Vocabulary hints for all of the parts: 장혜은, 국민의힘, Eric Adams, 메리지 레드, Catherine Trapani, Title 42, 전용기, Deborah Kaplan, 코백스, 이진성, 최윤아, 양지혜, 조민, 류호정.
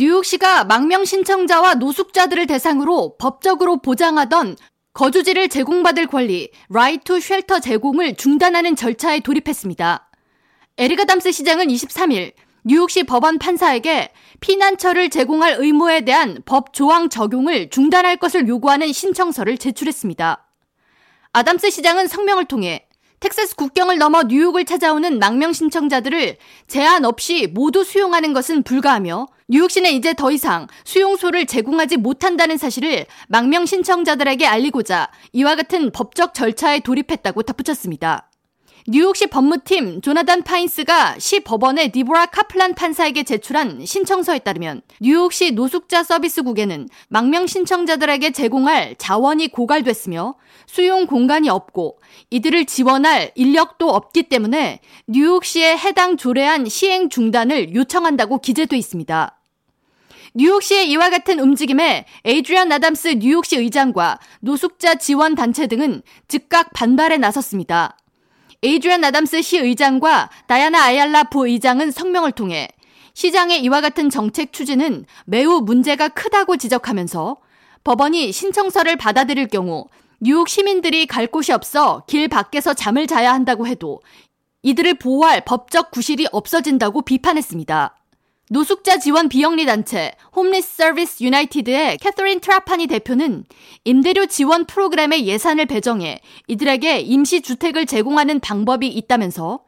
뉴욕시가 망명 신청자와 노숙자들을 대상으로 법적으로 보장하던 거주지를 제공받을 권리, right to shelter 제공을 중단하는 절차에 돌입했습니다. 에릭 아담스 시장은 23일 뉴욕시 법원 판사에게 피난처를 제공할 의무에 대한 법 조항 적용을 중단할 것을 요구하는 신청서를 제출했습니다. 아담스 시장은 성명을 통해 텍사스 국경을 넘어 뉴욕을 찾아오는 망명 신청자들을 제한 없이 모두 수용하는 것은 불가하며 뉴욕시는 이제 더 이상 수용소를 제공하지 못한다는 사실을 망명 신청자들에게 알리고자 이와 같은 법적 절차에 돌입했다고 덧붙였습니다. 뉴욕시 법무팀 조나단 파인스가 시 법원의 디보라 카플란 판사에게 제출한 신청서에 따르면 뉴욕시 노숙자 서비스국에는 망명 신청자들에게 제공할 자원이 고갈됐으며 수용 공간이 없고 이들을 지원할 인력도 없기 때문에 뉴욕시에 해당 조례안 시행 중단을 요청한다고 기재돼 있습니다. 뉴욕시의 이와 같은 움직임에 에이드리언 아담스 뉴욕시 의장과 노숙자 지원 단체 등은 즉각 반발에 나섰습니다. 에이드리언 아담스 시 의장과 다이아나 아얄라 부의장은 성명을 통해 시장의 이와 같은 정책 추진은 매우 문제가 크다고 지적하면서 법원이 신청서를 받아들일 경우 뉴욕 시민들이 갈 곳이 없어 길 밖에서 잠을 자야 한다고 해도 이들을 보호할 법적 구실이 없어진다고 비판했습니다. 노숙자 지원 비영리 단체 홈리스 서비스 유나이티드의 캐서린 트라파니 대표는 임대료 지원 프로그램의 예산을 배정해 이들에게 임시 주택을 제공하는 방법이 있다면서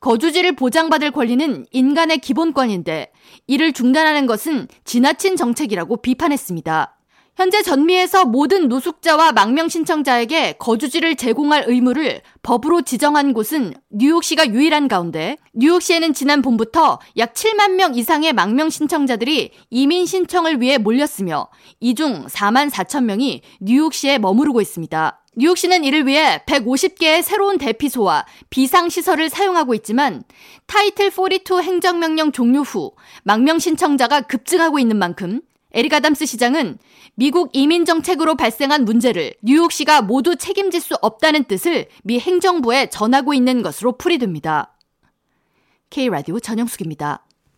거주지를 보장받을 권리는 인간의 기본권인데 이를 중단하는 것은 지나친 정책이라고 비판했습니다. 현재 전미에서 모든 노숙자와 망명 신청자에게 거주지를 제공할 의무를 법으로 지정한 곳은 뉴욕시가 유일한 가운데 뉴욕시에는 지난 봄부터 약 7만 명 이상의 망명 신청자들이 이민 신청을 위해 몰렸으며 이 중 4만 4천 명이 뉴욕시에 머무르고 있습니다. 뉴욕시는 이를 위해 150개의 새로운 대피소와 비상시설을 사용하고 있지만 타이틀 42 행정명령 종료 후 망명 신청자가 급증하고 있는 만큼 에릭 아담스 시장은 미국 이민 정책으로 발생한 문제를 뉴욕시가 모두 책임질 수 없다는 뜻을 미 행정부에 전하고 있는 것으로 풀이됩니다. K-라디오 전영숙입니다.